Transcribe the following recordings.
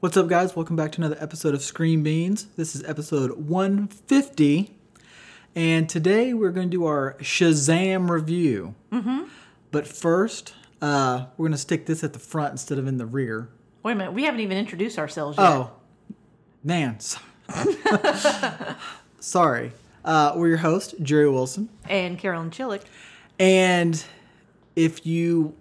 What's up, guys? Welcome back to another episode of Screen Beans. This is episode 150, and today we're going to do our Shazam review. But first, we're going to stick this at the front instead of in the rear. Wait a minute, we haven't even introduced ourselves yet. Oh, man. Sorry. We're your hosts, Jerry Wilson. And Carolyn Chilick. And if you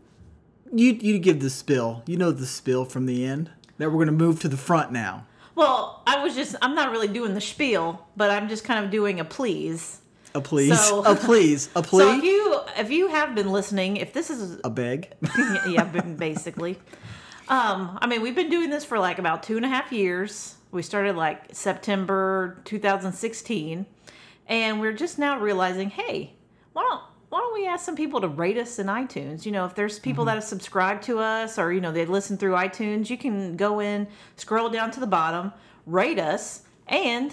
give the spill. You know the spill from the end. That we're going to move to the front now. Well, I'm not really doing the spiel, but I'm just kind of doing a please. A please. So, a please. A plea. So if you have been listening, if this is... A beg. Yeah, basically. I mean, we've been doing this for like about 2.5 years. We started like September 2016. And we're just now realizing, hey, why don't we ask some people to rate us in iTunes? You know, if there's people that have subscribed to us or, you know, they listen through iTunes, you can go in, scroll down to the bottom, rate us, and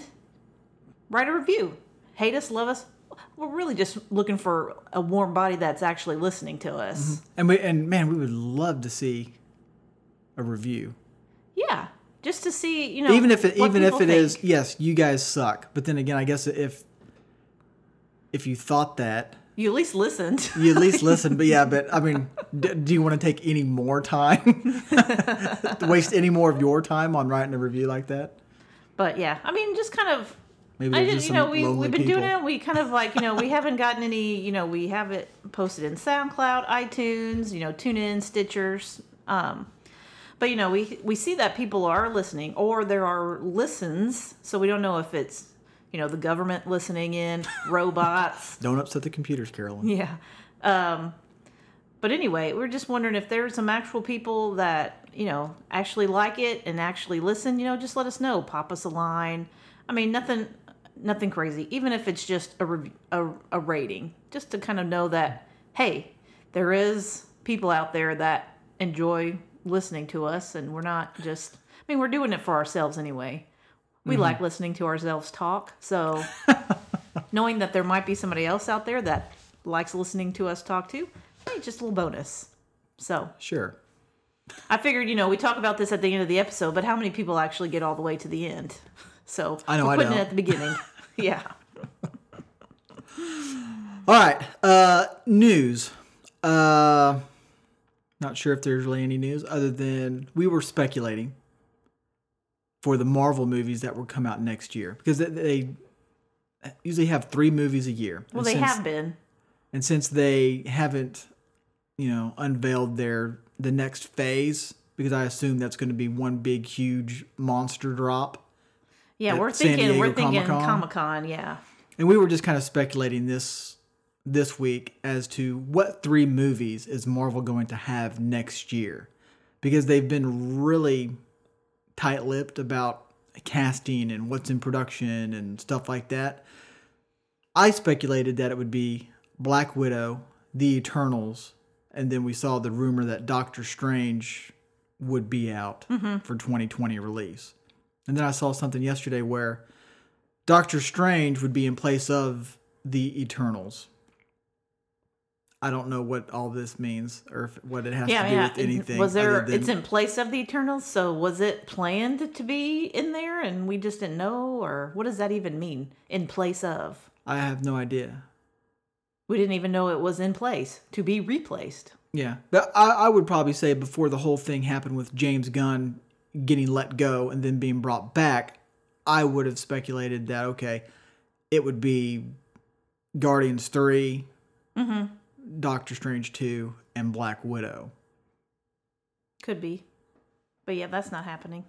write a review. Hate us, love us. We're really just looking for a warm body that's actually listening to us. And man, we would love to see a review. Yeah, just to see, you know, even if it is, yes, you guys suck. But then again, I guess if you thought that. You at least listened. But yeah, but I mean, do you want to take any more time? Waste any more of your time on writing a review like that? But yeah, I mean, just kind of, maybe we've been doing it. We kind of like, you know, we haven't gotten any, you know, we have it posted in SoundCloud, iTunes, you know, TuneIn, Stitchers. But, you know, we see that people are listening or there are listens. So we don't know if it's, you know, the government listening in, robots. Don't upset the computers, Carolyn. Yeah. But anyway, we're just wondering if there's some actual people that, you know, actually like it and actually listen, you know, just let us know. Pop us a line. I mean, nothing crazy. Even if it's just a rating, just to kind of know that, hey, there is people out there that enjoy listening to us and we're not just, I mean, we're doing it for ourselves anyway. We like listening to ourselves talk, so knowing that there might be somebody else out there that likes listening to us talk too, hey, just a little bonus. So sure. I figured, you know, we talk about this at the end of the episode, but how many people actually get all the way to the end? So I know we're putting it at the beginning. Yeah. All right. News. Not sure if there's really any news other than we were speculating for the Marvel movies that will come out next year. Because they usually have 3 movies a year. Well, they have been. And since they haven't, you know, unveiled the next phase, because I assume that's going to be one big, huge monster drop. Yeah, we're thinking Comic-Con, yeah. And we were just kind of speculating this week as to what 3 movies is Marvel going to have next year. Because they've been really tight-lipped about casting and what's in production and stuff like that. I speculated that it would be Black Widow, The Eternals, and then we saw the rumor that Doctor Strange would be out for 2020 release. And then I saw something yesterday where Doctor Strange would be in place of The Eternals. I don't know what all this means or what it has to do with anything. It's in place of The Eternals, so was it planned to be in there and we just didn't know? Or what does that even mean, in place of? I have no idea. We didn't even know it was in place, to be replaced. Yeah. But I would probably say before the whole thing happened with James Gunn getting let go and then being brought back, I would have speculated that, okay, it would be Guardians 3. Mm-hmm. Doctor Strange 2 and Black Widow. Could be. But yeah, that's not happening.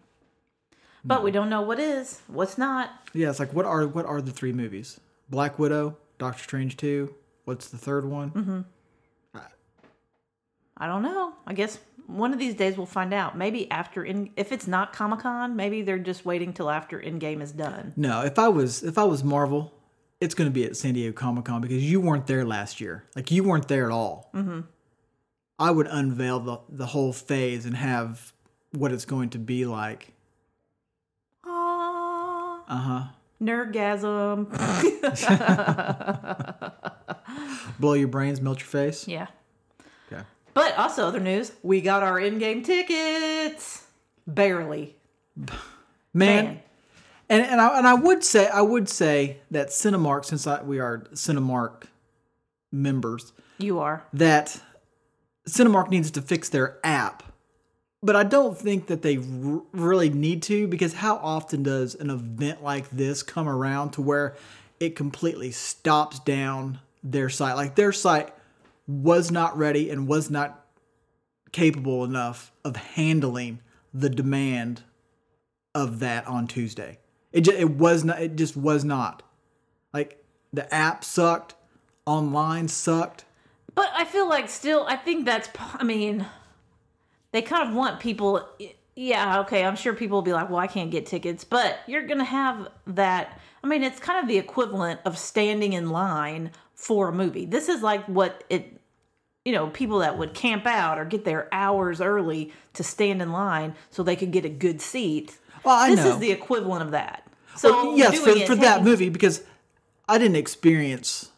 But we don't know what is, what's not. Yeah, it's like what are the 3 movies? Black Widow, Doctor Strange 2, what's the third one? Mm-hmm. I don't know. I guess one of these days we'll find out. Maybe after if it's not Comic-Con, maybe they're just waiting till after Endgame is done. No, if I was Marvel, it's going to be at San Diego Comic-Con because you weren't there last year. Like, you weren't there at all. Mm-hmm. I would unveil the whole phase and have what it's going to be like. Aww. Uh-huh. Nerdgasm. Blow your brains, melt your face? Yeah. Okay. But also, other news, we got our in-game tickets. Barely. Man. And I would say that Cinemark, since we are Cinemark members. You are. That Cinemark needs to fix their app. But I don't think that they really need to, because how often does an event like this come around to where it completely stops down their site? Like, their site was not ready and was not capable enough of handling the demand of that on Tuesday. It just was not. Like, the app sucked, online sucked. But I feel like still, I think that's, I mean, they kind of want people, yeah, okay, I'm sure people will be like, well, I can't get tickets. But you're going to have that. I mean, it's kind of the equivalent of standing in line for a movie. This is like what it, you know, people that would camp out or get there hours early to stand in line so they could get a good seat. Well, this is the equivalent of that. So, well, yes, for that movie, because I didn't experience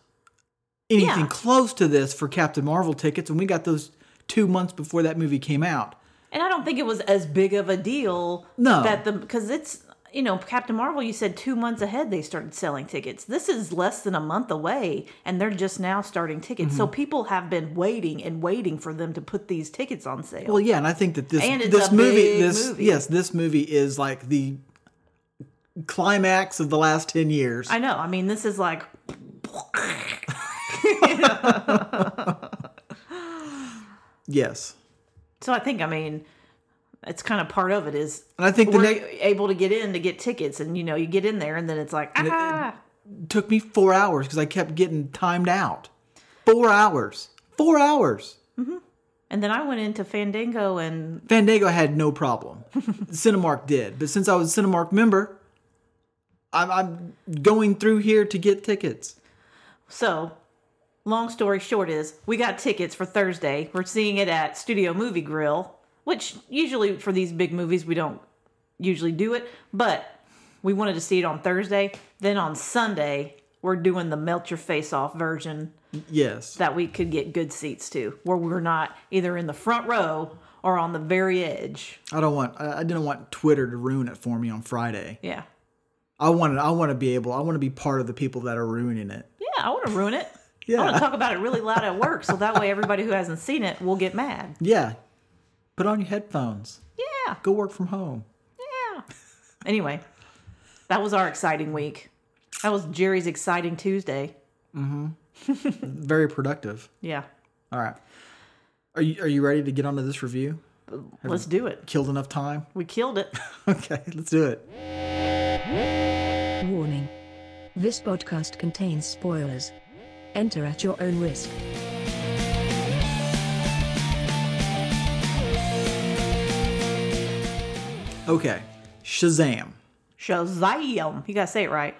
anything close to this for Captain Marvel tickets, and we got those 2 months before that movie came out. And I don't think it was as big of a deal. No. Because it's, you know, Captain Marvel, you said 2 months ahead they started selling tickets. This is less than a month away, and they're just now starting tickets. Mm-hmm. So people have been waiting for them to put these tickets on sale. Well, yeah, and I think that this movie. Yes, this movie is like the climax of the last 10 years. I know. I mean, this is like... Yes. So I think, I mean, it's kind of part of it is, and I think able to get in to get tickets, and, you know, you get in there and then it's like, It took me 4 hours because I kept getting timed out. 4 hours. 4 hours. Mm-hmm. And then I went into Fandango and... Fandango had no problem. Cinemark did. But since I was a Cinemark member, I'm going through here to get tickets. So... long story short is, we got tickets for Thursday. We're seeing it at Studio Movie Grill, which usually for these big movies, we don't usually do it. But we wanted to see it on Thursday. Then on Sunday, we're doing the Melt Your Face Off version. Yes. That we could get good seats to, where we're not either in the front row or on the very edge. I didn't want Twitter to ruin it for me on Friday. Yeah. I want to be part of the people that are ruining it. Yeah, I want to ruin it. Yeah. I want to talk about it really loud at work, so that way everybody who hasn't seen it will get mad. Yeah. Put on your headphones. Yeah. Go work from home. Yeah. Anyway, that was our exciting week. That was Jerry's exciting Tuesday. Mm-hmm. Very productive. Yeah. All right. Are you ready to get onto this review? Let's do it. Killed enough time? We killed it. Okay, let's do it. Warning. This podcast contains spoilers. Enter at your own risk. Okay. Shazam. You gotta say it right.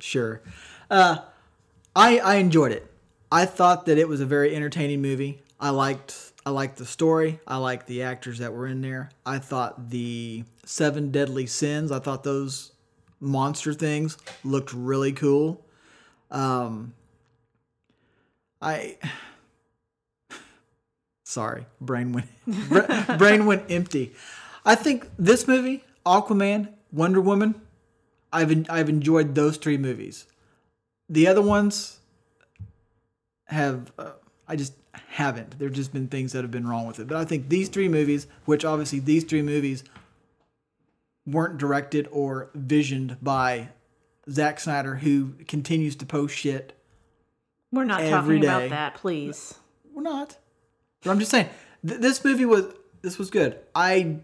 Sure. I enjoyed it. I thought that it was a very entertaining movie. I liked the story. I liked the actors that were in there. I thought the Seven Deadly Sins, I thought those monster things looked really cool. Sorry, brain went empty. I think this movie, Aquaman, Wonder Woman, I've enjoyed those three movies. The other ones have, I just haven't. There've just been things that have been wrong with it. But I think these three movies, which obviously these three movies weren't directed or visioned by Zack Snyder, who continues to post shit. We're not talking about that, please. We're not. But I'm just saying, this movie was good. I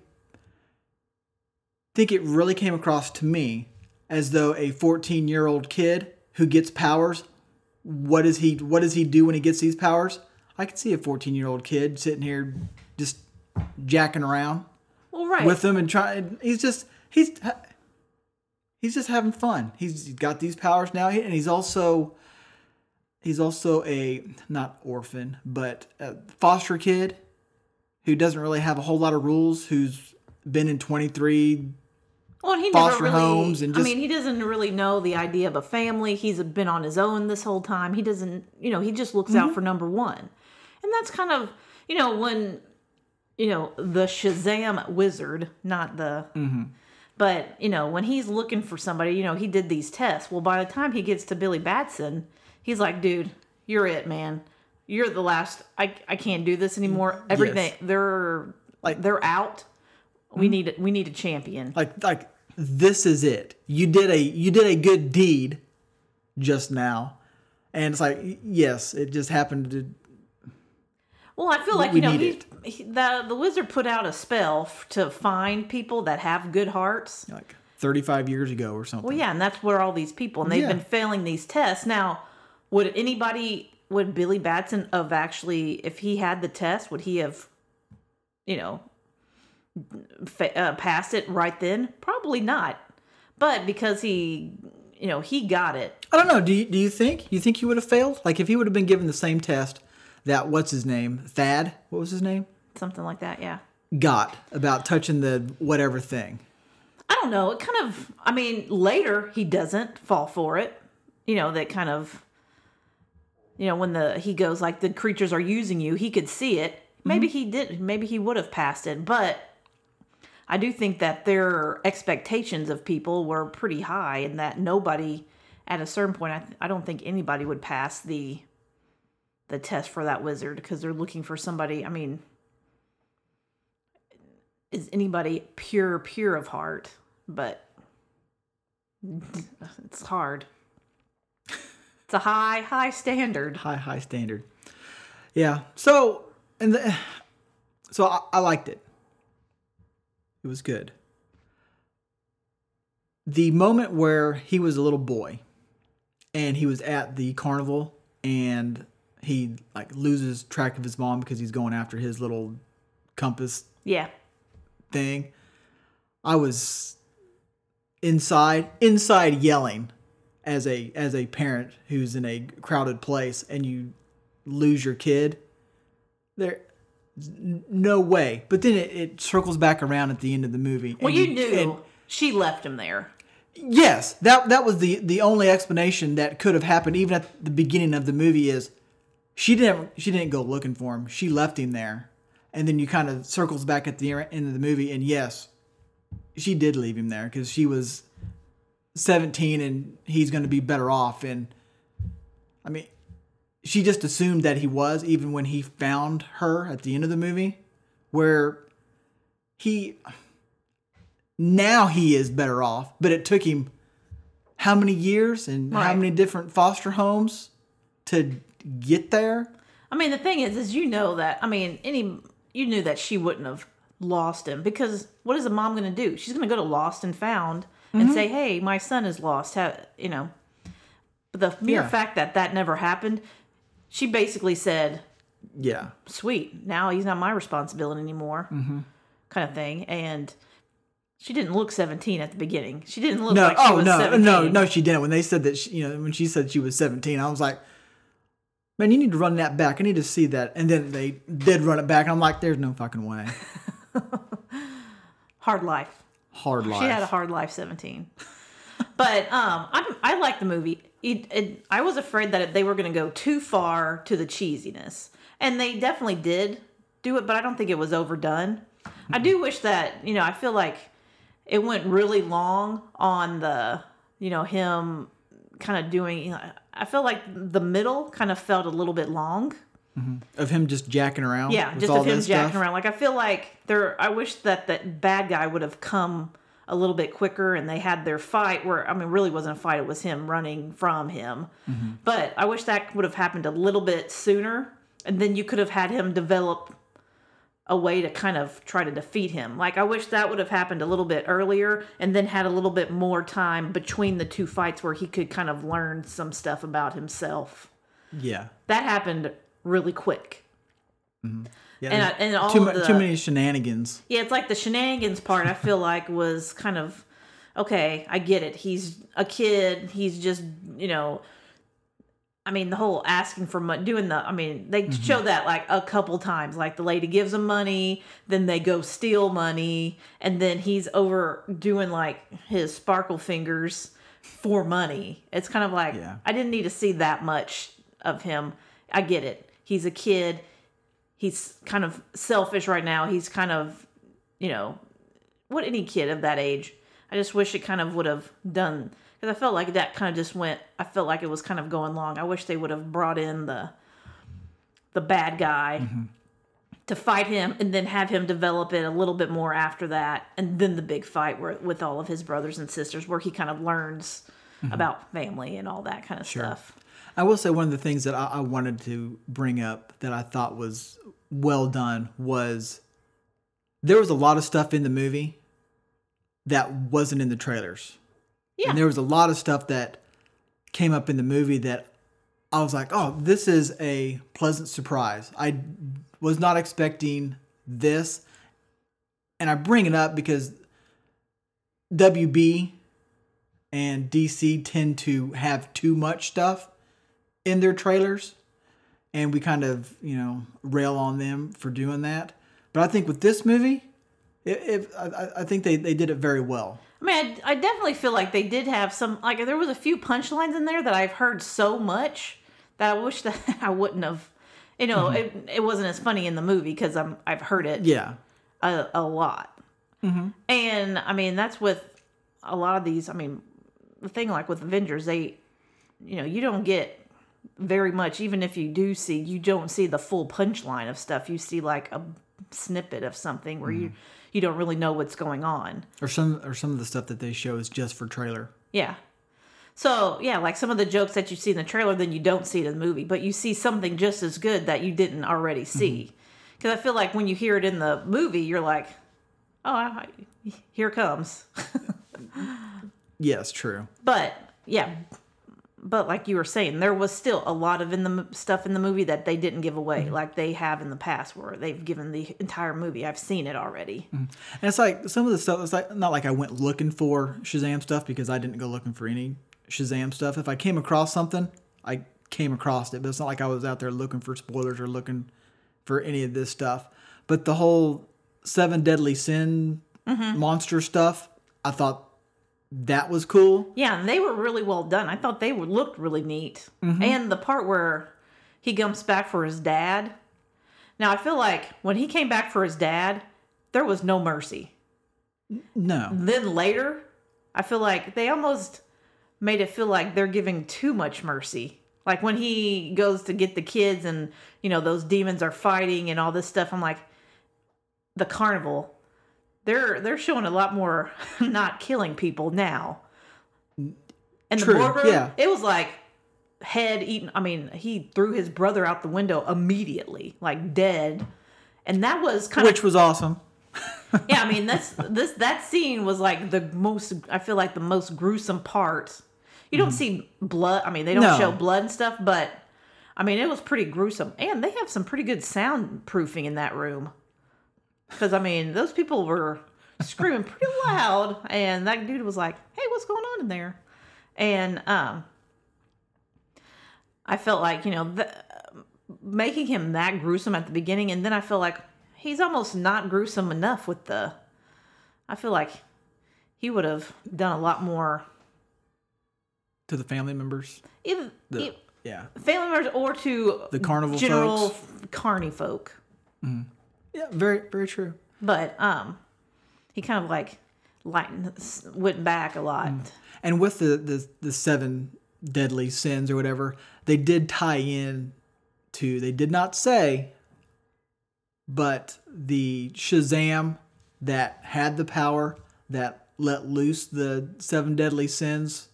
think it really came across to me as though a 14-year-old kid who gets powers, what does he do when he gets these powers? I could see a 14-year-old kid sitting here just jacking around with them and trying. He's just having fun. He's got these powers now, and he's also a, not orphan, but a foster kid who doesn't really have a whole lot of rules, who's been in 23 foster homes. And just, I mean, he doesn't really know the idea of a family. He's been on his own this whole time. He doesn't, you know, he just looks out for number one. And that's kind of, you know, when you know, the Shazam wizard, not the... Mm-hmm. But, you know, when he's looking for somebody, you know, he did these tests. Well, by the time he gets to Billy Batson, he's like, dude, you're it, man. You're the last. I can't do this anymore. Everything. Yes. They're like, they're out. We need a champion. Like this is it. You did a good deed just now. And it's like, yes, it just happened to. Well, I feel like, you know, the wizard put out a spell to find people that have good hearts. Like 35 years ago or something. Well, yeah, and that's where all these people, and they've been failing these tests. Now, would Billy Batson have actually, if he had the test, would he have, you know, passed it right then? Probably not. But because he... You know, he got it. I don't know. Do you think he would have failed? Like, if he would have been given the same test that Thad? What was his name? Something like that, yeah. Got about touching the whatever thing. I don't know. It kind of... I mean, later he doesn't fall for it. You know, that kind of... You know, when he goes like, the creatures are using you. He could see it. Maybe he didn't. Maybe he would have passed it. But I do think that their expectations of people were pretty high, and that nobody, at a certain point, I don't think anybody would pass the test for that wizard, because they're looking for somebody. I mean, is anybody pure of heart? But it's hard. It's a high standard. High standard. Yeah. So, I liked it. It was good. The moment where he was a little boy and he was at the carnival and he like loses track of his mom because he's going after his little compass thing. I was inside yelling as a parent who's in a crowded place and you lose your kid. No way. But then it circles back around at the end of the movie. Well, you knew she left him there. Yes. That was the only explanation that could have happened even at the beginning of the movie is she didn't go looking for him. She left him there. And then you kind of circles back at the end of the movie. And yes, she did leave him there because she was 17 and he's going to be better off. And I mean... She just assumed that he was, even when he found her at the end of the movie, where he is better off, but it took him how many years and how many different foster homes to get there? I mean, the thing is you know that, I mean, you knew that she wouldn't have lost him because what is a mom going to do? She's going to go to Lost and Found and say, hey, my son is lost, you know. But the mere fact that never happened... She basically said, "Yeah, sweet. Now he's not my responsibility anymore," kind of thing. And she didn't look 17 at the beginning. She didn't look like she was 17. No, she didn't. When they said that, when she said she was 17, I was like, "Man, you need to run that back. I need to see that." And then they did run it back, and I'm like, "There's no fucking way." Hard life. She had a hard life, 17. But I like the movie. I was afraid that they were going to go too far to the cheesiness. And they definitely did do it, but I don't think it was overdone. I do wish that, I feel like it went really long on the, him kind of doing, I feel like the middle kind of felt a little bit long. Mm-hmm. Of him just jacking around? Yeah, just of him jacking around. Like, I feel like I wish that the bad guy would have come a little bit quicker and they had their fight where, I mean, really wasn't a fight. It was him running from him. Mm-hmm. But I wish that would have happened a little bit sooner. And then you could have had him develop a way to kind of try to defeat him. Like, I wish that would have happened a little bit earlier and then had a little bit more time between the two fights where he could kind of learn some stuff about himself. Yeah. That happened really quick. Mm-hmm. Yeah, and all too many shenanigans. Yeah, it's like the shenanigans part, I feel like, was kind of, okay, I get it. He's a kid. He's just, I mean, the whole asking for money, they show that like a couple times. Like the lady gives him money, then they go steal money, and then he's over doing like his sparkle fingers for money. It's kind of like, I didn't need to see that much of him. I get it. He's a kid. he's kind of selfish right now. He's kind of, you know, what any kid of that age. I just wish it kind of would have done, because I felt like that kind of just went, I felt like it was kind of going long. I wish they would have brought in the bad guy to fight him and then have him develop it a little bit more after that. And then the big fight where, with all of his brothers and sisters, where he kind of learns about family and all that kind of stuff. I will say one of the things that I wanted to bring up that I thought was well done was there was a lot of stuff in the movie that wasn't in the trailers. Yeah. And there was a lot of stuff that came up in the movie that I was like, oh, this is a pleasant surprise. I was not expecting this. And I bring it up because WB and DC tend to have too much stuff in their trailers, and we kind of, you know, rail on them for doing that. But I think with this movie, I think they did it very well. I mean, I definitely feel like they did have some, like there was a few punchlines in there that I've heard so much that I wish that I wouldn't have, you know, it wasn't as funny in the movie because I've heard it a lot. And I mean, that's with a lot of these, I mean, the thing like with Avengers, they, you know, you don't get very much, even if you do see, you don't see the full punchline of stuff. You see like a snippet of something where you don't really know what's going on. Or some of the stuff that they show is just for trailer. Yeah. So yeah, like some of the jokes that you see in the trailer, then you don't see it in the movie, but you see something just as good that you didn't already see. Because I feel like when you hear it in the movie, you're like, oh, here it comes. Yes, true. But yeah. But like you were saying, there was still a lot of stuff in the movie that they didn't give away, like they have in the past, where they've given the entire movie. I've seen it already. And it's like some of the stuff. It's like not like I went looking for Shazam stuff, because I didn't go looking for any Shazam stuff. If I came across something, I came across it. But it's not like I was out there looking for spoilers or looking for any of this stuff. But the whole Seven Deadly Sin monster stuff, I thought that was cool. Yeah, and they were really well done. I thought they looked really neat. And the part where he comes back for his dad. Now, I feel like when he came back for his dad, there was no mercy. No. Then later, I feel like they almost made it feel like they're giving too much mercy. Like when he goes to get the kids and, you know, those demons are fighting and all this stuff. I'm like, the carnival. They're showing a lot more not killing people now. And the boardroom, it was like head eaten. I mean, he threw his brother out the window immediately, like dead. And that was kind of... Which was awesome. Yeah, I mean, that scene was like the most, I feel like the most gruesome part. You don't see blood. I mean, they don't show blood and stuff, but I mean, it was pretty gruesome. And they have some pretty good soundproofing in that room. Because, I mean, those people were screaming pretty loud. And that dude was like, hey, what's going on in there? And I felt like, you know, making him that gruesome at the beginning. And then I feel like he's almost not gruesome enough with the... I feel like he would have done a lot more... To the family members? Family members or to... The carnival general folks. Carny folk. Mm-hmm. Yeah, very, very true. But he kind of like went back a lot. And with the seven deadly sins or whatever, they did tie in to, they did not say, but the Shazam that had the power that let loose the seven deadly sins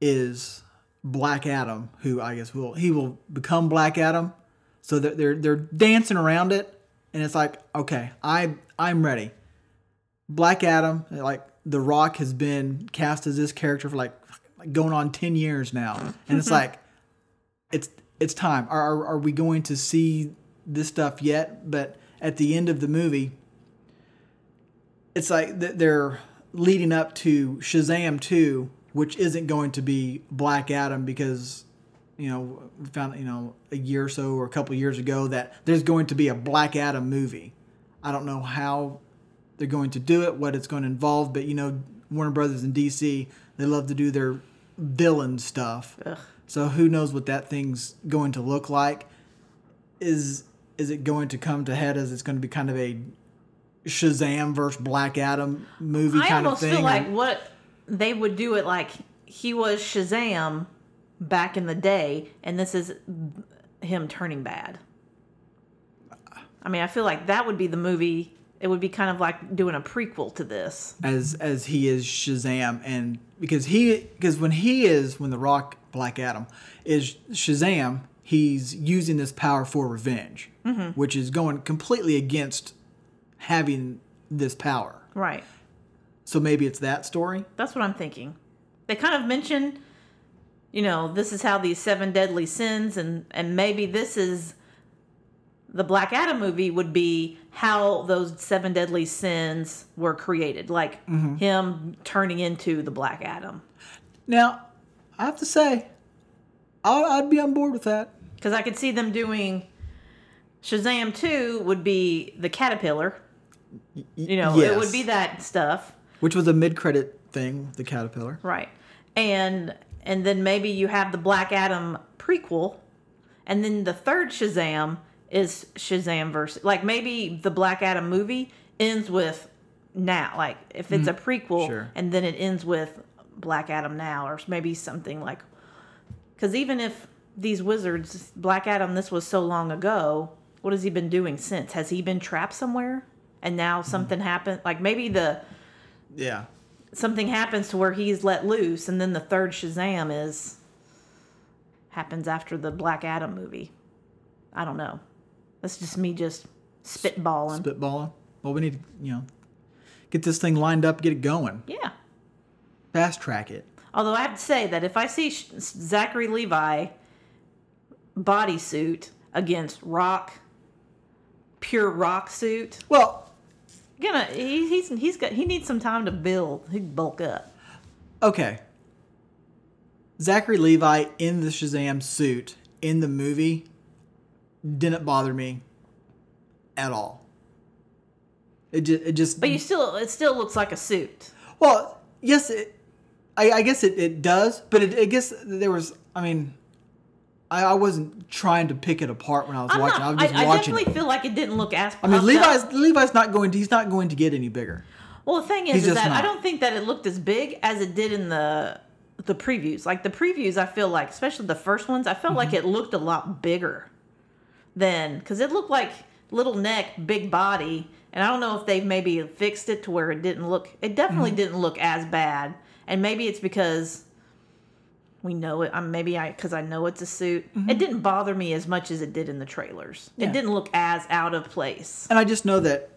is Black Adam, who I guess will become Black Adam. So they're dancing around it. And it's like, okay, I'm ready. Black Adam, like The Rock has been cast as this character for like going on 10 years now. And it's like, it's time. Are we going to see this stuff yet? But at the end of the movie, it's like they're leading up to Shazam 2, which isn't going to be Black Adam because... You know, we found, you know, a year or so or a couple of years ago that there's going to be a Black Adam movie. I don't know how they're going to do it, what it's going to involve, but, you know, Warner Brothers and DC, they love to do their villain stuff. Ugh. So who knows what that thing's going to look like. Is is it going to come to head as it's going to be kind of a Shazam versus Black Adam movie kind of thing? I almost feel like what they would do it like he was Shazam back in the day, and this is him turning bad. I mean, I feel like that would be the movie. It would be kind of like doing a prequel to this. As he is Shazam, and because when The Rock, Black Adam, is Shazam, he's using this power for revenge, mm-hmm. which is going completely against having this power. Right. So maybe it's that story? That's what I'm thinking. They kind of mention, you know, this is how these 7 Deadly Sins, and maybe this is... The Black Adam movie would be how those 7 Deadly Sins were created. Like, mm-hmm. him turning into the Black Adam. Now, I have to say, I'd be on board with that. Because I could see them doing... Shazam 2 would be the Caterpillar. You know, yes. It would be that stuff. Which was a mid-credit thing, the Caterpillar. Right. And then maybe you have the Black Adam prequel. And then the third Shazam... is Shazam versus... Like, maybe the Black Adam movie ends with now. Like, if it's a prequel, sure. and then it ends with Black Adam now, or maybe something like... Because even if these wizards... Black Adam, this was so long ago, what has he been doing since? Has he been trapped somewhere? And now something happened? Like, maybe the... Yeah. Something happens to where he's let loose, and then the third Shazam is... happens after the Black Adam movie. I don't know. That's just me just spitballing. Spitballing. Well, we need to, you know, get this thing lined up, get it going. Yeah. Fast track it. Although I have to say that if I see Zachary Levi bodysuit against Rock, pure Rock suit. Well. He needs some time to build. He'd bulk up. Okay. Zachary Levi in the Shazam suit in the movie... didn't bother me at all. It just. But it still looks like a suit. Well, yes, I guess it does. But I guess there was. I mean, I wasn't trying to pick it apart when I was watching. I was just watching. I definitely feel like it didn't look as. I mean, Levi's not going. He's not going to get any bigger. Well, the thing is that I don't think that it looked as big as it did in the previews. Like the previews, I feel like, especially the first ones, I felt mm-hmm. like it looked a lot bigger. Then, because it looked like little neck, big body, and I don't know if they've maybe fixed it to where it didn't look, it definitely mm-hmm. didn't look as bad, and maybe it's because we know it, because I know it's a suit, mm-hmm. it didn't bother me as much as it did in the trailers, yeah. It didn't look as out of place. And I just know that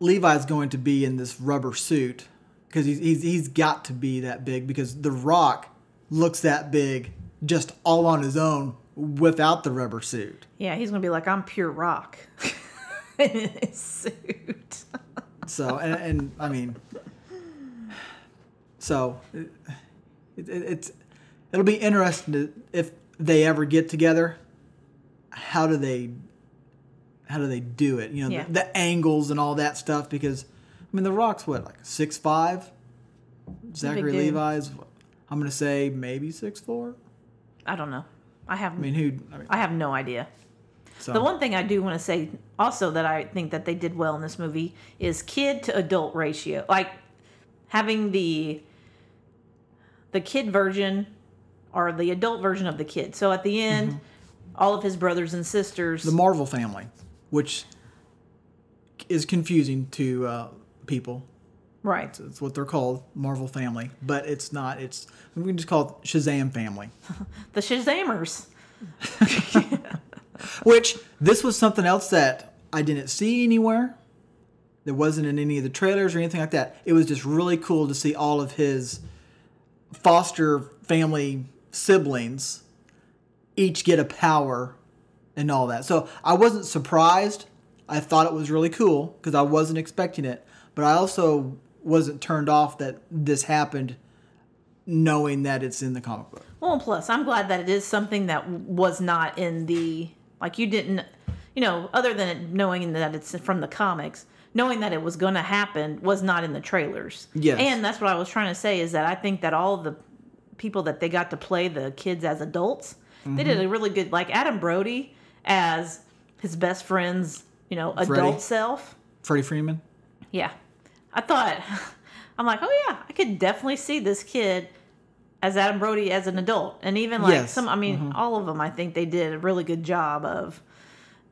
Levi's going to be in this rubber suit, because he's got to be that big, because The Rock looks that big just all on his own, without the rubber suit. Yeah, he's going to be like, I'm pure Rock in his suit. So, and I mean, so it'll be interesting to, if they ever get together, how do they do it? You know, yeah. the angles and all that stuff, because, I mean, The Rock's what, like 6'5"? Zachary Levi's, I'm going to say maybe 6'4"? I don't know. I have no idea. So. The one thing I do want to say also that I think that they did well in this movie is kid to adult ratio. Like having the kid version or the adult version of the kid. So at the end, mm-hmm. all of his brothers and sisters. The Marvel family, which is confusing to people. Right. It's what they're called, Marvel family. But it's not. We can just call it Shazam family. The Shazamers. Which, this was something else that I didn't see anywhere. There wasn't in any of the trailers or anything like that. It was just really cool to see all of his foster family siblings each get a power and all that. So, I wasn't surprised. I thought it was really cool because I wasn't expecting it. But I also... wasn't turned off that this happened, knowing that it's in the comic book. Well, and plus, I'm glad that it is something that was not in the... Like, you didn't... You know, other than it, knowing that it's from the comics, knowing that it was going to happen was not in the trailers. Yes. And that's what I was trying to say, is that I think that all the people that they got to play the kids as adults, mm-hmm. they did a really good... Like, Adam Brody as... his best friend's, you know, adult self. Freddie Freeman? Yeah. I thought, I'm like, oh yeah, I could definitely see this kid as Adam Brody as an adult. And even like some, I mean, all of them, I think they did a really good job of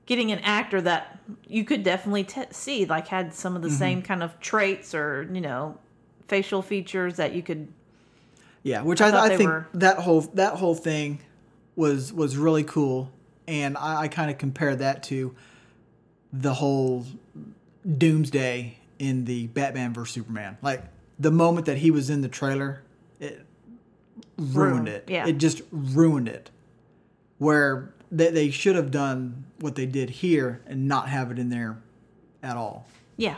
getting an actor that you could definitely see, like had some of the same kind of traits or, you know, facial features that you could. Yeah, which I think that whole thing was really cool. And I kind of compared that to the whole Doomsday in the Batman vs. Superman. Like, the moment that he was in the trailer, it ruined it. Yeah. It just ruined it. Where they should have done what they did here and not have it in there at all. Yeah,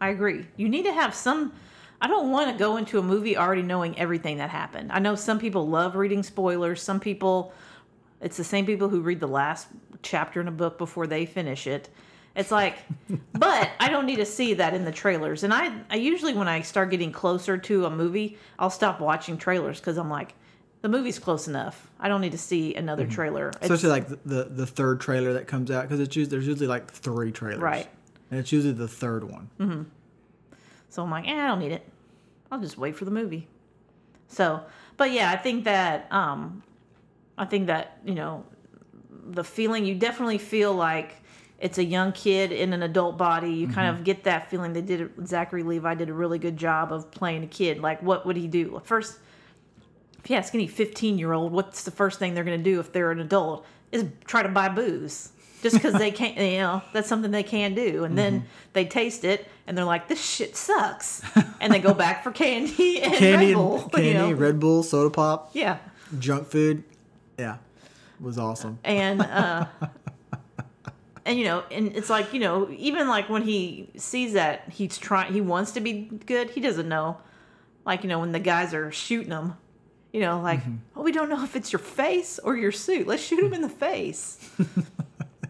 I agree. You need to have some... I don't want to go into a movie already knowing everything that happened. I know some people love reading spoilers. Some people, it's the same people who read the last chapter in a book before they finish it. It's like, but I don't need to see that in the trailers. And I usually, when I start getting closer to a movie, I'll stop watching trailers because I'm like, the movie's close enough. I don't need to see another trailer. Especially like the third trailer that comes out, because there's usually like three trailers. Right. And it's usually the third one. Mm-hmm. So I'm like, I don't need it. I'll just wait for the movie. So, but yeah, I think that, you know, the feeling, you definitely feel like it's a young kid in an adult body. You kind of get that feeling. Zachary Levi did a really good job of playing a kid. Like, what would he do? First, if you ask any 15-year-old, what's the first thing they're going to do if they're an adult is try to buy booze. Just because they can't, you know, that's something they can do. And then they taste it, and they're like, this shit sucks. And they go back for candy and Red Bull. Red Bull, soda pop. Yeah. Junk food. Yeah. It was awesome. And, and, you know, and it's like, you know, even like when he sees that he wants to be good, he doesn't know. Like, you know, when the guys are shooting him. You know, like, oh, we don't know if it's your face or your suit. Let's shoot him in the face.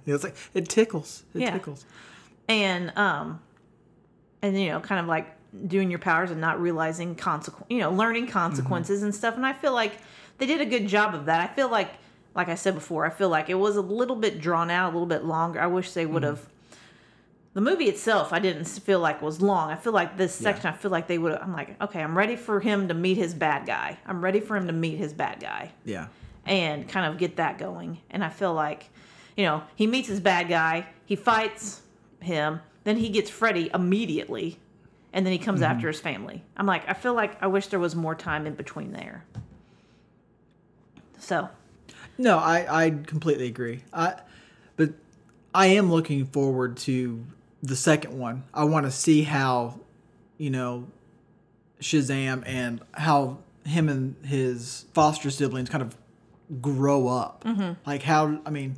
It's like, it tickles. It tickles. And, you know, kind of like doing your powers and not realizing learning consequences and stuff. And I feel like they did a good job of that. I feel like I said before, I feel like it was a little bit drawn out, a little bit longer. I wish they would have. The movie itself, I didn't feel like was long. I feel like this section, I feel like they would have. I'm like, okay, I'm ready for him to meet his bad guy. Yeah. And kind of get that going. And I feel like, you know, he meets his bad guy, he fights him, then he gets Freddy immediately, and then he comes after his family. I'm like, I feel like I wish there was more time in between there. So. No, I completely agree. But I am looking forward to the second one. I want to see how, you know, Shazam and how him and his foster siblings kind of grow up. Like how, I mean...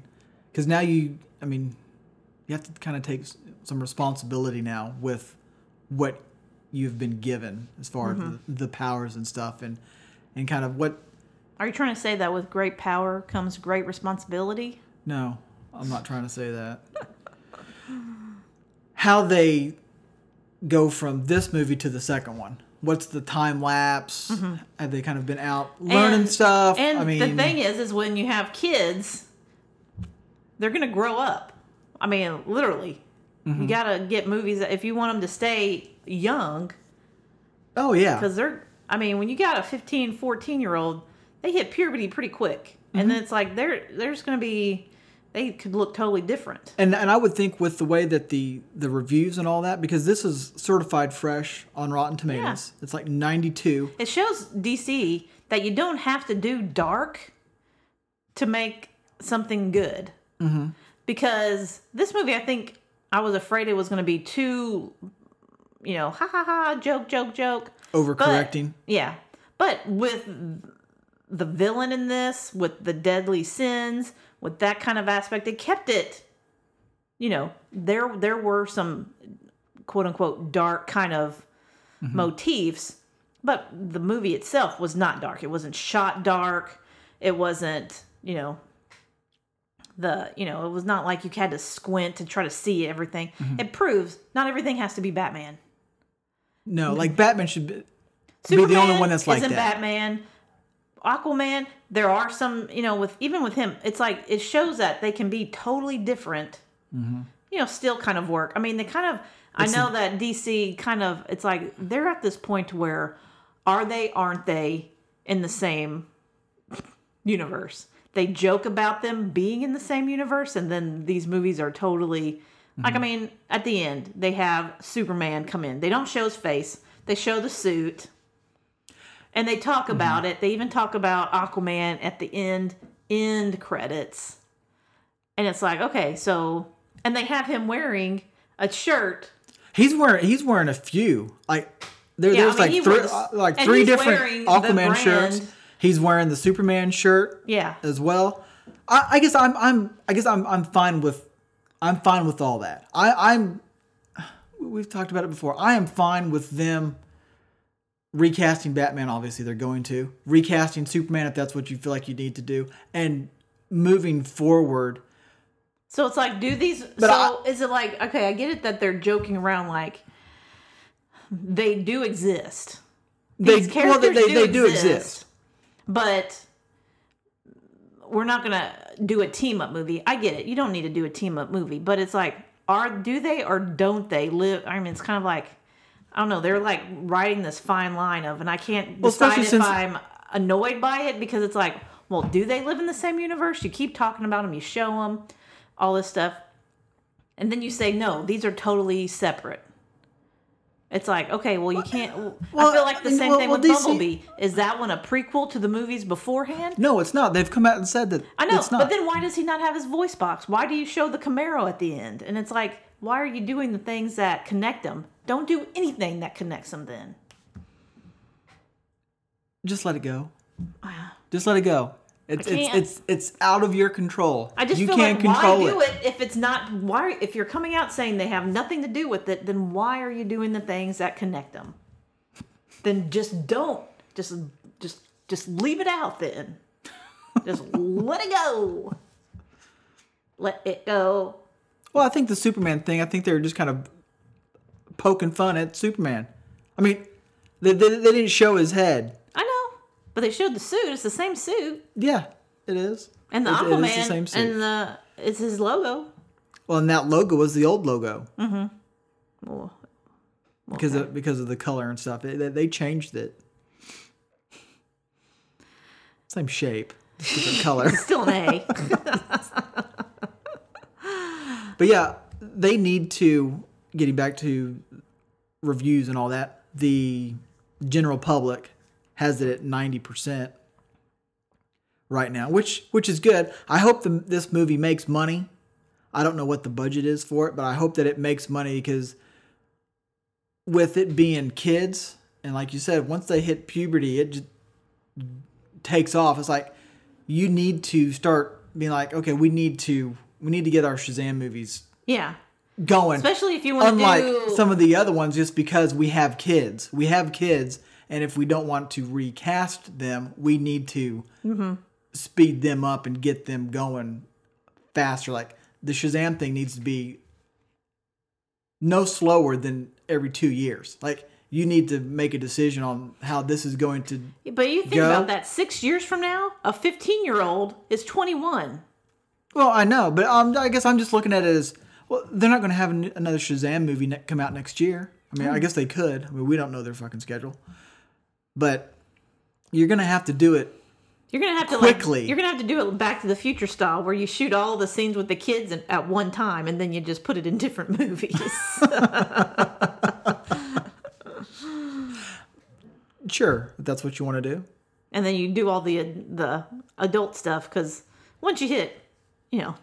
Because now you have to kind of take some responsibility now with what you've been given as far as the powers and stuff and kind of what... Are you trying to say that with great power comes great responsibility? No, I'm not trying to say that. How they go from this movie to the second one. What's the time lapse? Have they kind of been out learning stuff? And I mean, the thing is when you have kids... They're going to grow up. I mean, literally. You got to get movies if you want them to stay young. Oh, yeah. Because when you got a 15, 14-year-old, they hit puberty pretty quick. And then it's like, there's going to be, they could look totally different. And I would think with the way that the reviews and all that, because this is certified fresh on Rotten Tomatoes. Yeah. It's like 92. It shows DC that you don't have to do dark to make something good. Because this movie, I think I was afraid it was going to be too, you know, ha ha ha, joke. Overcorrecting. But with the villain in this, with the deadly sins, with that kind of aspect, it kept it, you know, there were some quote unquote dark kind of motifs, but the movie itself was not dark. It wasn't shot dark. It wasn't, you know... it was not like you had to squint to try to see everything. It proves not everything has to be Batman. No, like Batman should be the only one that's like that. Batman, Aquaman, there are some, you know, even with him, it's like it shows that they can be totally different mm-hmm. you know, still kind of work. I mean, they kind of, I know that DC kind of, it's like, they're at this point where are they, aren't they in the same universe? They joke about them being in the same universe, and then these movies are totally, mm-hmm. like, I mean, at the end, they have Superman come in. They don't show his face. They show the suit, and they talk about mm-hmm. it. They even talk about Aquaman at the end credits. And it's like, okay, so, and they have him wearing a shirt. He's wearing a few. Like, there's I mean, three different Aquaman shirts. He's wearing the Superman shirt as well. I guess I'm fine with all that. We've talked about it before. I am fine with them recasting Batman, obviously they're going to. Recasting Superman if that's what you feel like you need to do. And moving forward. So it's like, is it like, okay, I get it that they're joking around like they do exist. These characters do exist. But we're not going to do a team-up movie. I get it. You don't need to do a team-up movie. But it's like, do they or don't they live? I mean, it's kind of like, I don't know. They're like riding this fine line of, and I can't decide if I'm annoyed by it because it's like, well, do they live in the same universe? You keep talking about them. You show them all this stuff. And then you say, no, these are totally separate. It's like, okay, well, you can't... Well, I feel like the same thing with DC, Bumblebee. Is that one a prequel to the movies beforehand? No, it's not. They've come out and said that I know, it's not. But then why does he not have his voice box? Why do you show the Camaro at the end? And it's like, why are you doing the things that connect them? Don't do anything that connects them then. Just let it go. Just let it go. It's out of your control. I just feel like why do it if it's not why if you're coming out saying they have nothing to do with it, then why are you doing the things that connect them? Then just don't. Just leave it out then. Just let it go. Let it go. Well, I think the Superman thing, I think they're just kind of poking fun at Superman. I mean, they didn't show his head. I know. But they showed the suit. It's the same suit. Yeah, it is. And the Aquaman. It is the same suit. And it's his logo. Well, and that logo was the old logo. Mm-hmm. Well, because of the color and stuff. They changed it. Same shape. Different color. Still an A. But yeah, they need to, getting back to reviews and all that, the general public has it at 90% right now, which is good. I hope this movie makes money. I don't know what the budget is for it, but I hope that it makes money because with it being kids, and like you said, once they hit puberty, it just takes off. It's like you need to start being like, okay, we need to get our Shazam movies going. Especially if you want to unlike some of the other ones just because we have kids. We have kids. And if we don't want to recast them, we need to speed them up and get them going faster. Like the Shazam thing needs to be no slower than every 2 years. Like you need to make a decision on how this is going to go. But you think about that 6 years from now, a 15-year-old is 21. Well, I know, but I guess I'm just looking at it as, well, they're not going to have another Shazam movie come out next year. I mean, I guess they could. I mean, we don't know their fucking schedule. But you're going to have to do it quickly. You're going to have to do it Back to the Future style where you shoot all the scenes with the kids at one time and then you just put it in different movies. Sure, if that's what you want to do. And then you do all the adult stuff because once you hit,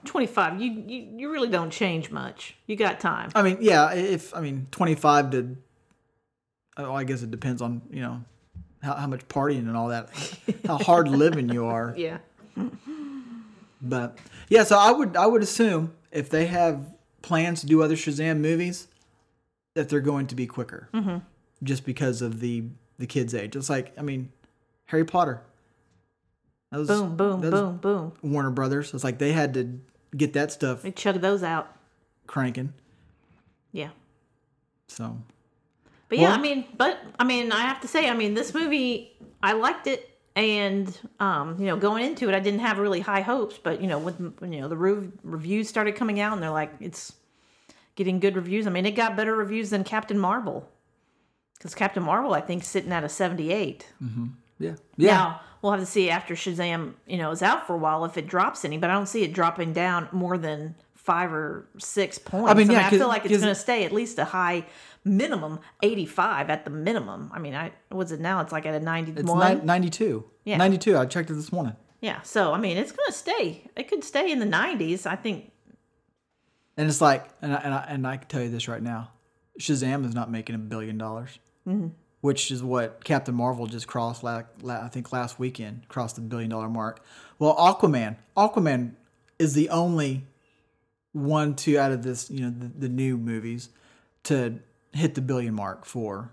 25, you really don't change much. You got time. I mean, yeah, 25 to... Well, I guess it depends on, how much partying and all that, how hard living you are. Yeah. But, yeah, so I would assume if they have plans to do other Shazam movies, that they're going to be quicker. Mm-hmm. Just because of the kids' age. It's like, Harry Potter. Boom. Warner Brothers. It's like they had to get that stuff. They chug those out. Cranking. Yeah. So... But I have to say, this movie, I liked it. And, you know, going into it, I didn't have really high hopes, but, you know, with, you know, the reviews started coming out and they're like, it's getting good reviews. I mean, it got better reviews than Captain Marvel, because Captain Marvel, I think, sitting at a 78. Mm-hmm. Yeah. Yeah. Now, we'll have to see after Shazam, you know, is out for a while if it drops any, but I don't see it dropping down more than 5 or 6 points. I mean, yeah, I feel like it's going to stay at least a high minimum, 85 at the minimum. I mean, what's it now? It's like at a 91? It's 92. Yeah. 92. I checked it this morning. Yeah. So, I mean, it's going to stay. It could stay in the 90s, I think. And it's like, and I can tell you this right now, Shazam is not making $1 billion. Mm-hmm. Which is what Captain Marvel just crossed, I think last weekend, crossed the $1 billion mark. Well, Aquaman is the only one, two out of this, you know, the new movies to hit the billion mark for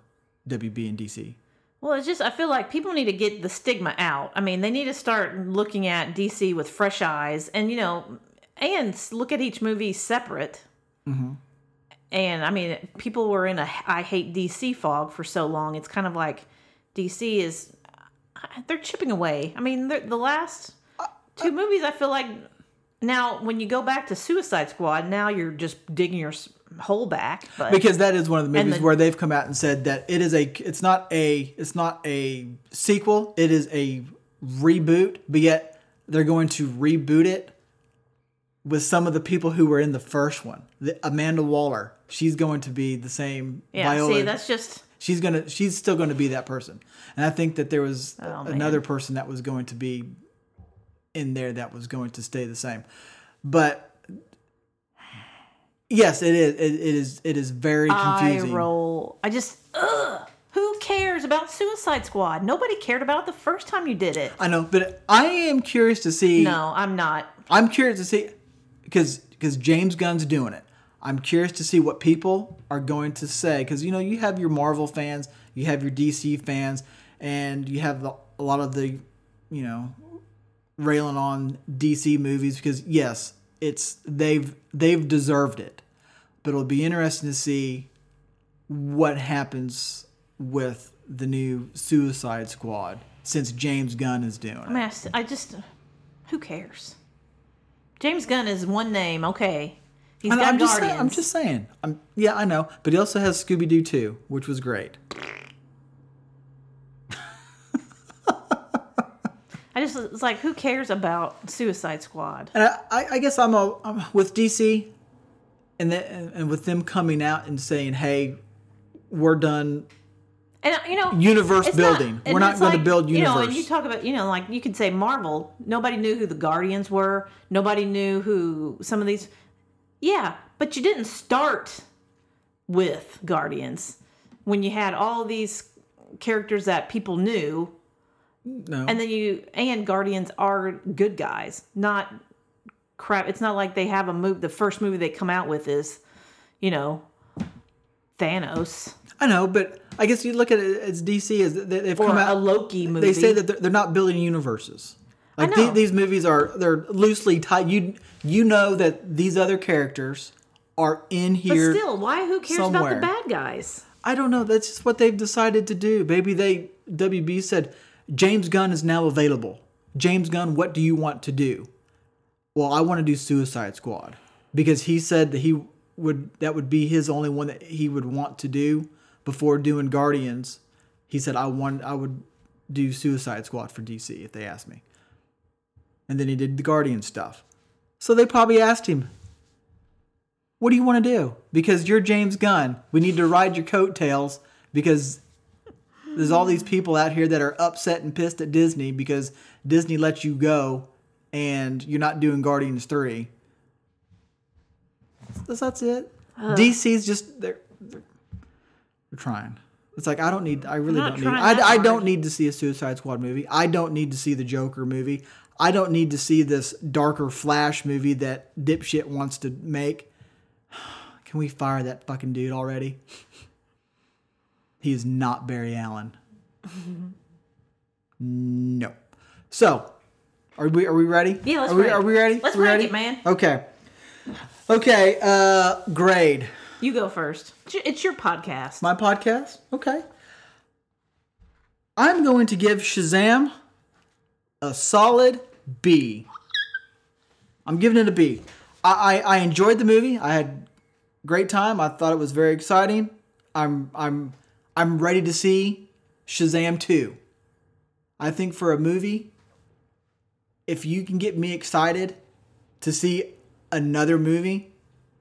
WB and DC. Well, it's just, I feel like people need to get the stigma out. I mean, they need to start looking at DC with fresh eyes and, you know, and look at each movie separate. Mm-hmm. And, I mean, people were in a I hate DC fog for so long. It's kind of like DC is, they're chipping away. I mean, the last two movies, I feel like, now when you go back to Suicide Squad, now you're just digging your hole back. But, because that is one of the movies where they've come out and said that it is it's not a sequel. It is a reboot, but yet they're going to reboot it with some of the people who were in the first one. Amanda Waller, she's going to be the same. Yeah, Viola. See, that's just... She's still going to be that person. And I think that there was another person that was going to be in there that was going to stay the same. But, yes, it is. It is very confusing. Who cares about Suicide Squad? Nobody cared about it the first time you did it. I know, but I am curious to see... No, I'm not. I'm curious to see... Because James Gunn's doing it. I'm curious to see what people are going to say. Because, you know, you have your Marvel fans, you have your DC fans, and you have a lot of the, you know, railing on DC movies. Because, yes, it's they've deserved it. But it'll be interesting to see what happens with the new Suicide Squad since James Gunn is doing it. I mean, I just... Who cares? James Gunn is one name, okay. He's got Guardians. I'm just saying. Yeah, I know. But he also has Scooby-Doo 2, which was great. It's like, who cares about Suicide Squad? And I guess I'm with DC and with them coming out and saying, hey, we're done. And, you know, universe building. We're not going to build universe. You know, and you talk about, you know, like you could say Marvel. Nobody knew who the Guardians were. Nobody knew who some of these. Yeah, but you didn't start with Guardians when you had all these characters that people knew. No. And then Guardians are good guys, not crap. It's not like they have a movie. The first movie they come out with is, you know, Thanos. I know, but I guess you look at it as DC as they've come out. Or a Loki movie. They say that they're not building universes. Like I know. These movies they're loosely tied. You know that these other characters are in here. But still, who cares about the bad guys? I don't know. That's just what they've decided to do. Maybe WB said, James Gunn is now available. James Gunn, what do you want to do? Well, I want to do Suicide Squad because he said that he would be his only one that he would want to do. Before doing Guardians, he said, I would do Suicide Squad for DC if they asked me. And then he did the Guardian stuff. So they probably asked him, what do you want to do? Because you're James Gunn. We need to ride your coattails because there's all these people out here that are upset and pissed at Disney because Disney let you go and you're not doing Guardians 3. That's it. DC's just... We're trying. It's like I don't need to see a Suicide Squad movie. I don't need to see the Joker movie. I don't need to see this darker Flash movie that dipshit wants to make. Can we fire that fucking dude already? He is not Barry Allen. No. So, are we ready? Yeah, let's ready. Are we ready? Let's ready it, man. Okay. Grade. You go first. It's your podcast. My podcast? Okay. I'm going to give Shazam a solid B. I'm giving it a B. I enjoyed the movie. I had a great time. I thought it was very exciting. I'm ready to see Shazam 2. I think for a movie, if you can get me excited to see another movie,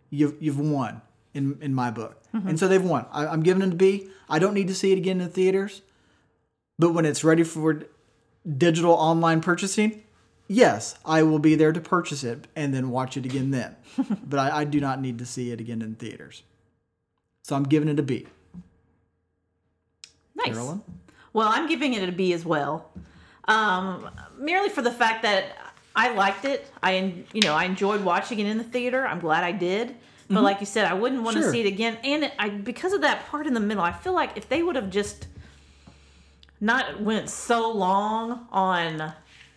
you've won in my book. Mm-hmm. And so they've won. I'm giving it a B. I don't need to see it again in the theaters. But when it's ready for digital online purchasing, yes, I will be there to purchase it and then watch it again then. But I do not need to see it again in theaters. So I'm giving it a B. Nice. Carolyn? Well, I'm giving it a B as well. Merely for the fact that I liked it. I enjoyed watching it in the theater. I'm glad I did. But mm-hmm. like you said, I wouldn't want to see it again. And because of that part in the middle, I feel like if they would have just not went so long on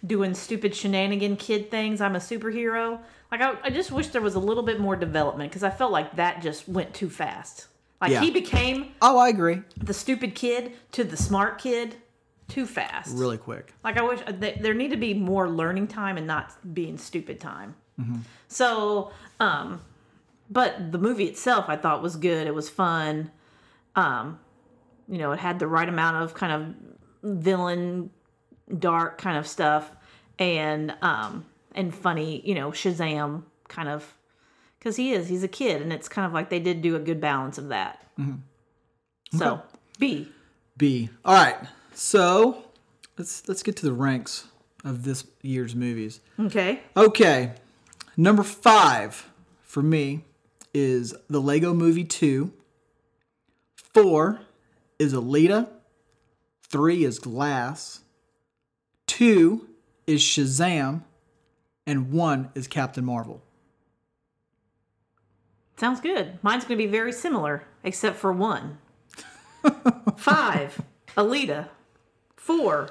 doing stupid shenanigan kid things, I'm a superhero. Like I just wish there was a little bit more development because I felt like that just went too fast. Like he became I agree. The stupid kid to the smart kid too fast. Really quick. Like I wish there need to be more learning time and not being stupid time. Mm-hmm. So, but the movie itself I thought was good. It was fun. It had the right amount of kind of villain, dark kind of stuff, and funny, Shazam kind of, because he's a kid, and it's kind of like they did do a good balance of that. Mm-hmm. So okay. B. All right, so let's get to the ranks of this year's movies. Okay. Number 5 for me is The Lego Movie 2. 4. Is Alita, 3 is Glass, 2 is Shazam, and 1 is Captain Marvel. Sounds good. Mine's going to be very similar, except for 1. 5, Alita, 4,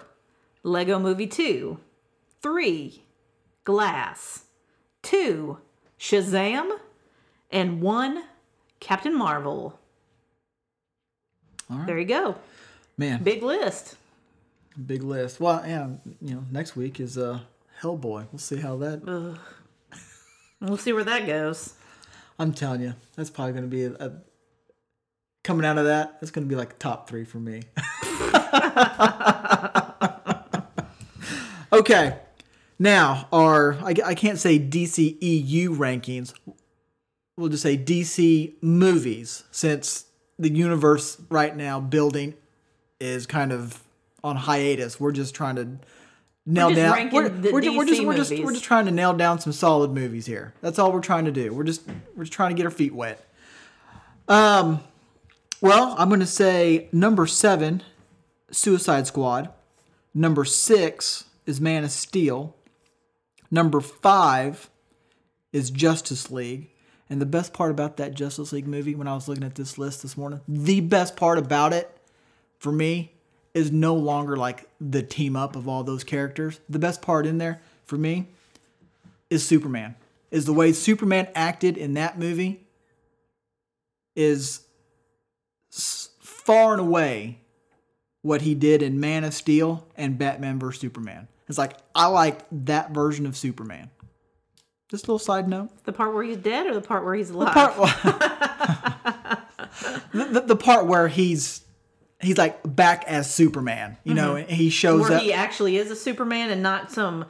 Lego Movie 2, 3, Glass, 2, Shazam, and 1, Captain Marvel. All right. There you go. Man. Big list. Well, next week is Hellboy. We'll see how that... We'll see where that goes. I'm telling you, that's probably going to be... coming out of that, it's going to be like top 3 for me. Okay. Now, I can't say DCEU rankings. We'll just say DC movies, since... the universe right now building is kind of on hiatus. We're just trying to nail down. We're just trying to nail down some solid movies here. That's all we're trying to do. We're just trying to get our feet wet. Well, I'm going to say number 7, Suicide Squad. Number 6 is Man of Steel. Number 5 is Justice League. And the best part about that Justice League movie, when I was looking at this list this morning, the best part about it, for me, is no longer like the team up of all those characters. The best part in there, for me, is Superman. Is the way Superman acted in that movie is far and away what he did in Man of Steel and Batman vs. Superman. It's like, I liked that version of Superman. Just a little side note. The part where he's dead or the part where he's alive? The part where he's like back as Superman. You know, and he shows where up. Where he actually is a Superman and not some,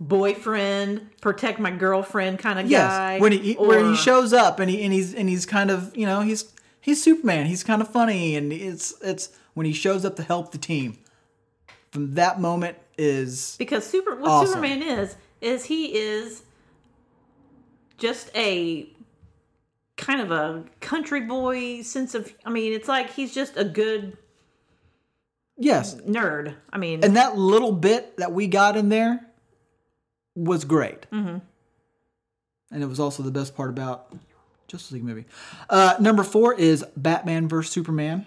boyfriend, protect my girlfriend kind of guy. Yes, where he shows up and he's kind of, he's Superman. He's kind of funny. And it's when he shows up to help the team. From that moment is Because what awesome. Superman is he is just a kind of a country boy sense of... I mean, it's like he's just a good nerd. I mean... And that little bit that we got in there was great. Mm-hmm. And it was also the best part about Justice League movie. Number 4 is Batman vs. Superman.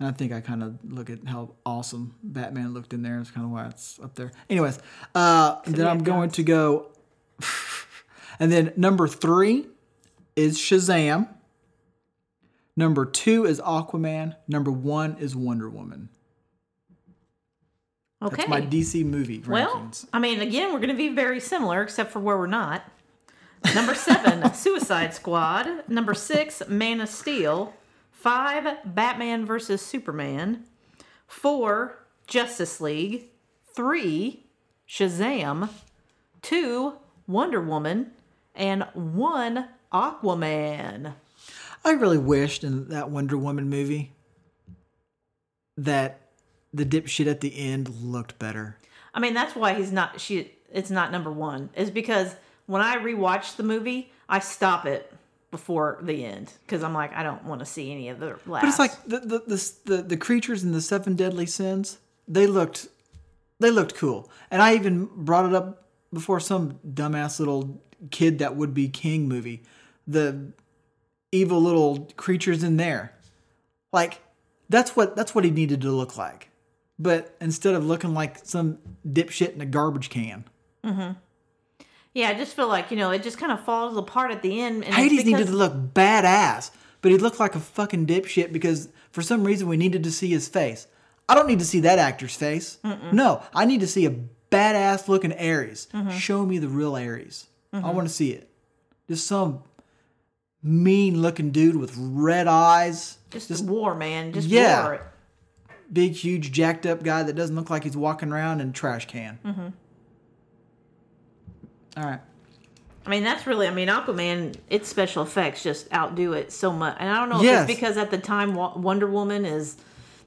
And I think I kind of look at how awesome Batman looked in there. It's kind of why it's up there. Anyways, then I'm going to go... And then number 3 is Shazam. Number 2 is Aquaman. Number 1 is Wonder Woman. Okay. That's my DC movie rankings. Well, I mean, again, we're going to be very similar, except for where we're not. Number 7, Suicide Squad. Number 6, Man of Steel. 5, Batman vs. Superman. 4, Justice League. 3, Shazam. 2, Wonder Woman. And 1, Aquaman. I really wished in that Wonder Woman movie that the dipshit at the end looked better. I mean, that's why it's not number 1. Is because when I rewatch the movie, I stop it before the end because I'm like, I don't want to see any of the laughs. But it's like the creatures in the Seven Deadly Sins, they looked cool. And I even brought it up before some dumbass little kid that would be king movie. The evil little creatures in there. Like that's what he needed to look like. But instead of looking like some dipshit in a garbage can. Mm-hmm. Yeah, I just feel like, it just kind of falls apart at the end. And Hades needed to look badass, but he looked like a fucking dipshit because for some reason we needed to see his face. I don't need to see that actor's face. Mm-mm. No, I need to see a badass looking Ares. Mm-hmm. Show me the real Ares. Mm-hmm. I want to see it. Just some mean looking dude with red eyes. Just war, man. Just yeah. War. Big, huge, jacked up guy that doesn't look like he's walking around in a trash can. Mm-hmm. All right. I mean, that's really... I mean, Aquaman, its special effects just outdo it so much. And I don't know if it's because at the time Wonder Woman is...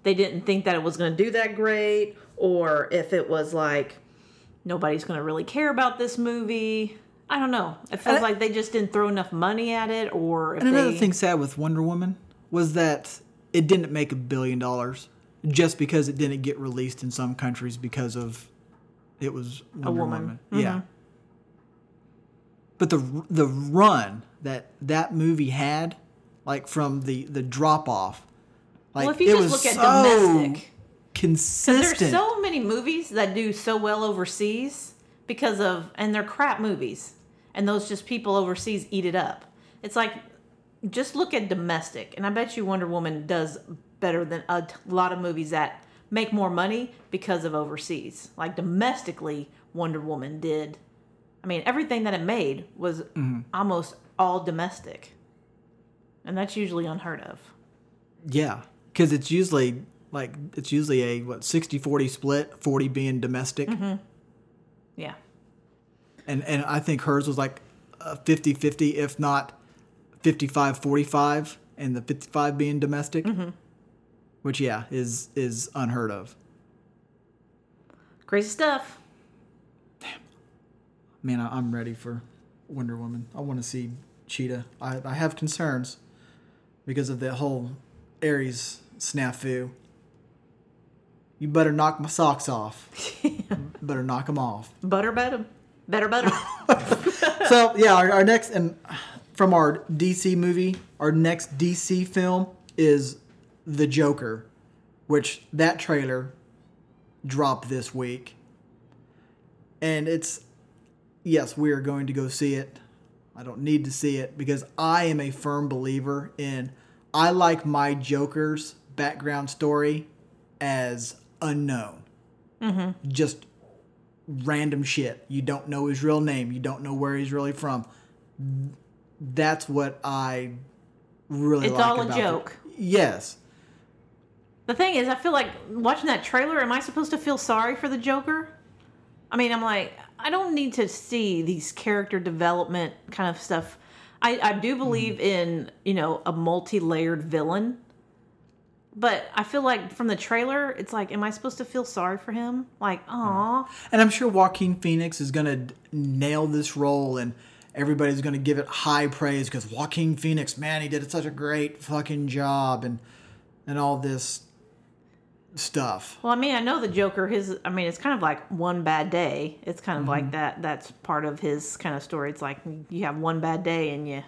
They didn't think that it was going to do that great. Or if it was like, nobody's going to really care about this movie. I don't know. It feels like they just didn't throw enough money at it. Or if another thing sad with Wonder Woman was that it didn't make $1 billion just because it didn't get released in some countries because of it was Wonder Woman. Mm-hmm. Yeah. But the run that movie had, like from the drop off, like if you just look at domestic, consistent. There's so many movies that do so well overseas and they're crap movies, and those just people overseas eat it up. It's like just look at domestic, and I bet you Wonder Woman does better than a lot of movies that make more money because of overseas. Like domestically, Wonder Woman did. I mean, everything that it made was almost all domestic. And that's usually unheard of. Yeah, because it's usually a 60-40 split, 40 being domestic. Mm-hmm. Yeah. And I think hers was like 50-50, if not 55-45, and the 55 being domestic, which is unheard of. Crazy stuff. Man, I'm ready for Wonder Woman. I want to see Cheetah. I have concerns because of that whole Ares snafu. You better knock my socks off. Better knock them off. Better. So, yeah, our next, and from our DC movie, our next DC film is The Joker, which that trailer dropped this week. And it's... Yes, we are going to go see it. I don't need to see it because I am a firm believer in I like my Joker's background story as unknown. Mm-hmm. Just random shit. You don't know his real name. You don't know where he's really from. That's what I really like about it. It's all a joke. Yes. The thing is, I feel like watching that trailer, am I supposed to feel sorry for the Joker? I mean, I'm like... I don't need to see these character development kind of stuff. I do believe in, a multi-layered villain. But I feel like from the trailer, it's like, am I supposed to feel sorry for him? Like, aw. And I'm sure Joaquin Phoenix is going to nail this role and everybody's going to give it high praise because Joaquin Phoenix, man, he did such a great fucking job and all this stuff. Well, I mean, I know the Joker, it's kind of like one bad day. It's kind of like that. That's part of his kind of story. It's like you have one bad day and you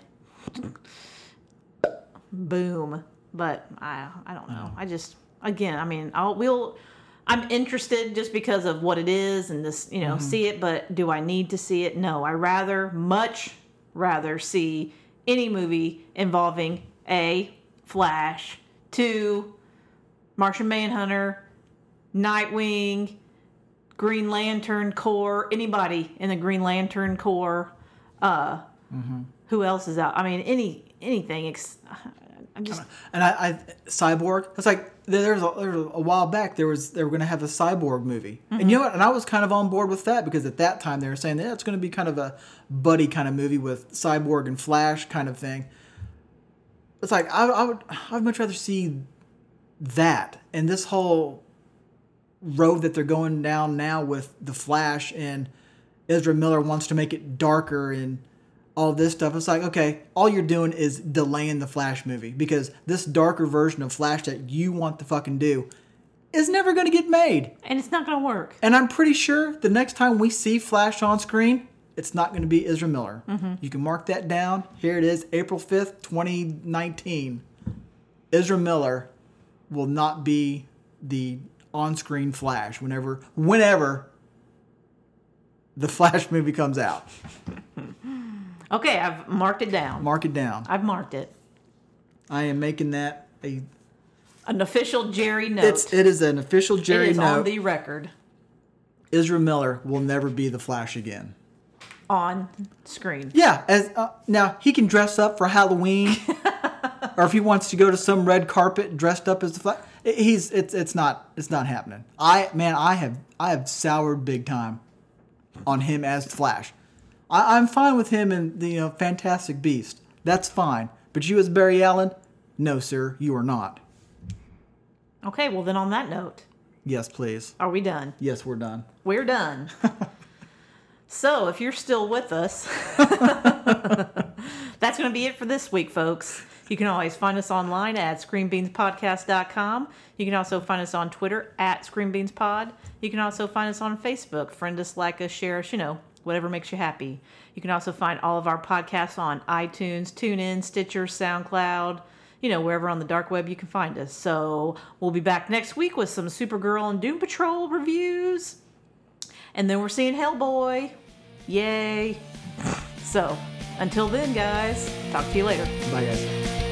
boom. But I don't know. I just, again, I mean, I'm interested just because of what it is and this, see it, but do I need to see it? No, I much rather see any movie involving a Flash, 2, Martian Manhunter, Nightwing, Green Lantern Corps, anybody in the Green Lantern Corps. Who else is out? I mean, anything. I Cyborg. It's like there was a while back. They were going to have a Cyborg movie, and you know what? And I was kind of on board with that because at that time they were saying that it's going to be kind of a buddy kind of movie with Cyborg and Flash kind of thing. It's like I'd much rather see that and this whole road that they're going down now with the Flash and Ezra Miller wants to make it darker and all this stuff. It's like, okay, all you're doing is delaying the Flash movie because this darker version of Flash that you want to fucking do is never going to get made. And it's not going to work. And I'm pretty sure the next time we see Flash on screen, it's not going to be Ezra Miller. Mm-hmm. You can mark that down. Here it is, April 5th, 2019. Ezra Miller will not be the on-screen Flash whenever the Flash movie comes out. Okay, I've marked it down. Mark it down. I've marked it. I am making that an official Jerry note. It is an official Jerry note. It is on the record. Ezra Miller will never be the Flash again. On screen. Yeah. Now, he can dress up for Halloween. Or if he wants to go to some red carpet dressed up as the Flash. It's not happening. I have soured big time on him as the Flash. I'm fine with him in the Fantastic Beast. That's fine. But you as Barry Allen, no, sir, you are not. Okay, well then on that note. Yes, please. Are we done? Yes, we're done. We're done. So if you're still with us, that's going to be it for this week, folks. You can always find us online at ScreenBeansPodcast.com. You can also find us on Twitter at ScreenBeansPod. You can also find us on Facebook. Friend us, like us, share us, whatever makes you happy. You can also find all of our podcasts on iTunes, TuneIn, Stitcher, SoundCloud, wherever on the dark web you can find us. So we'll be back next week with some Supergirl and Doom Patrol reviews. And then we're seeing Hellboy. Yay. So until then, guys, talk to you later. Bye, guys.